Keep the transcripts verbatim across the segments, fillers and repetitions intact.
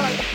sight. It's coming.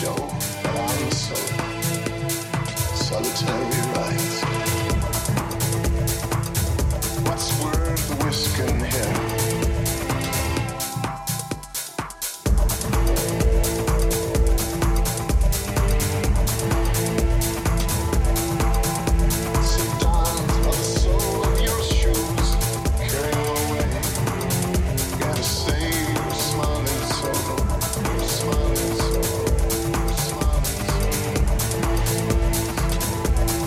show one soul, solitary rites. What's worth the whisking here? Thank you.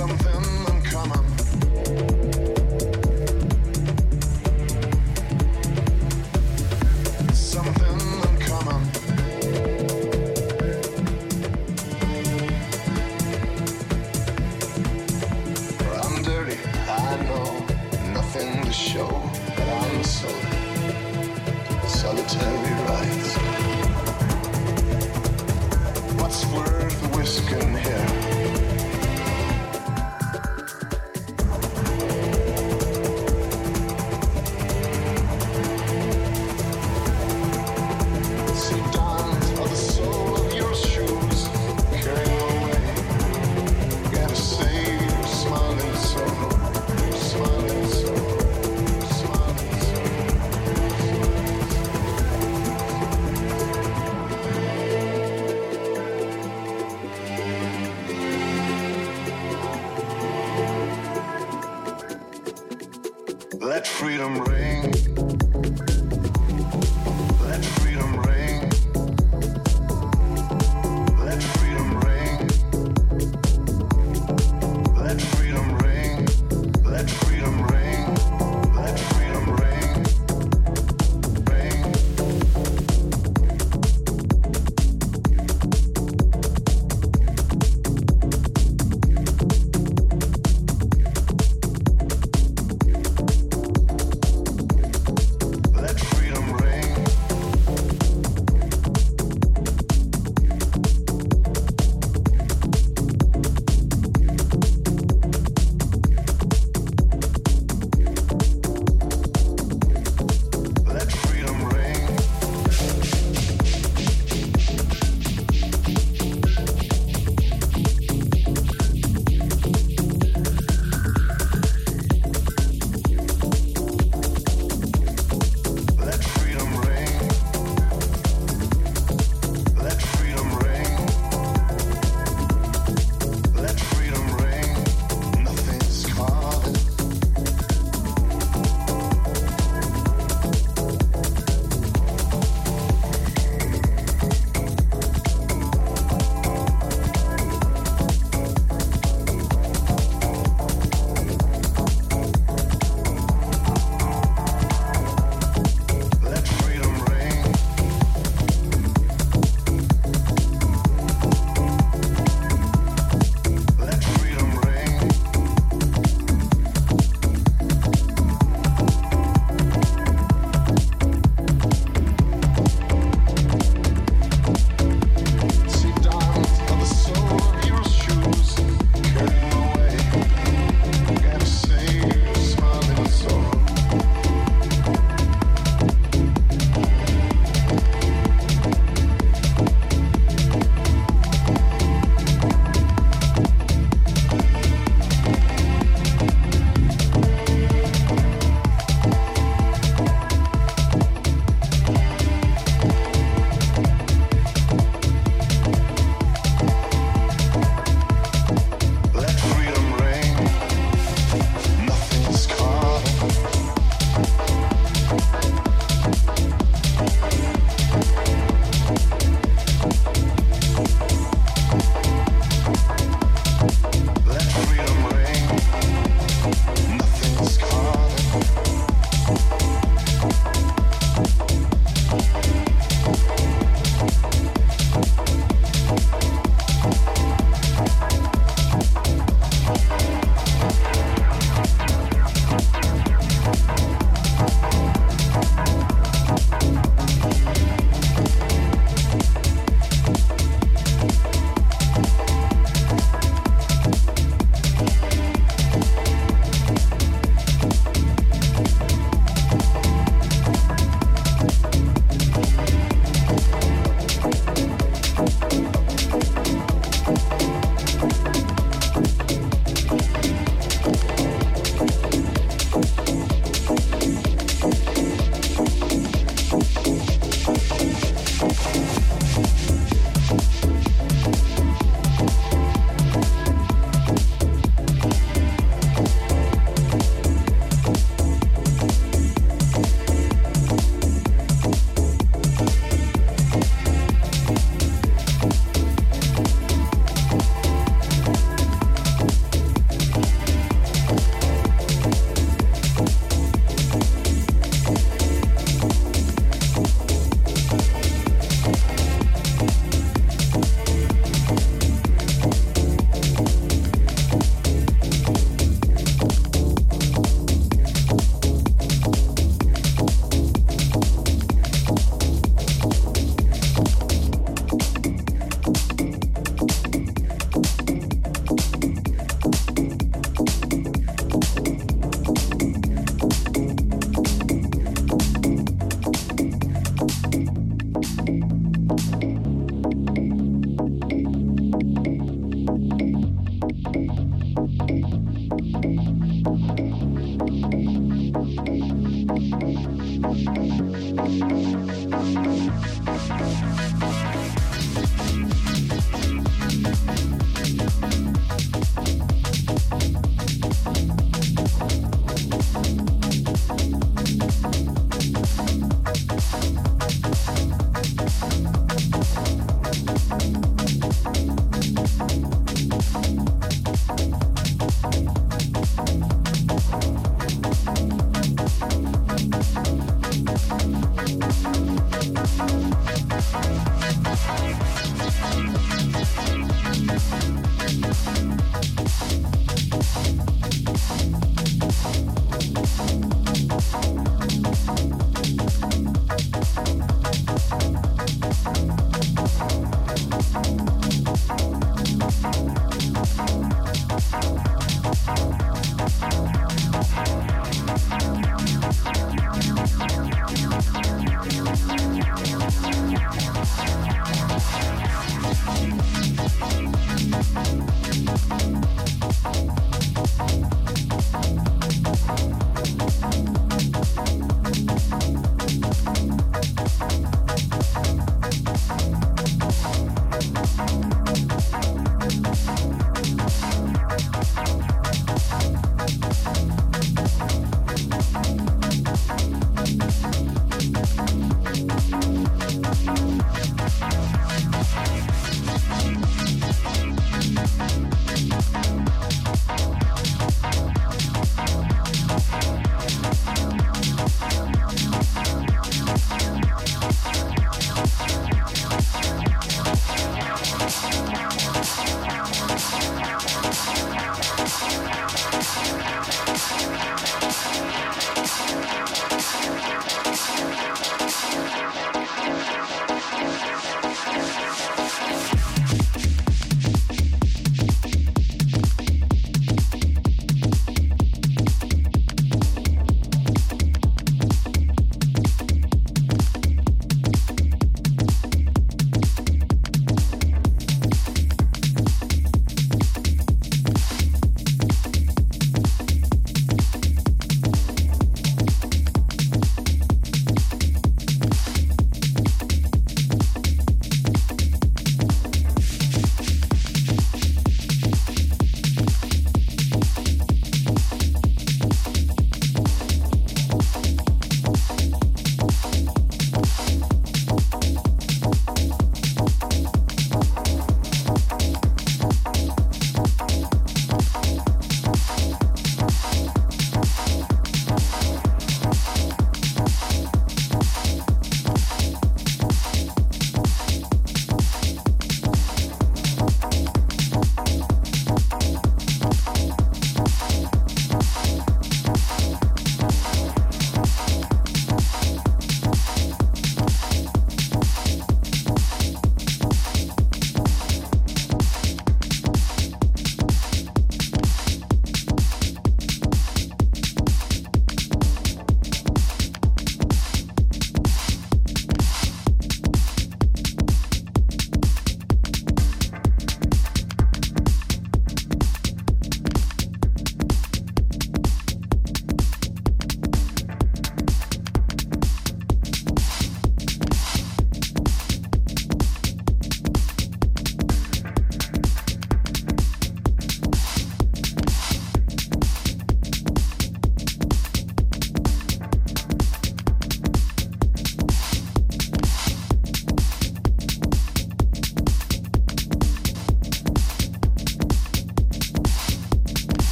something uncommon. Let freedom ring.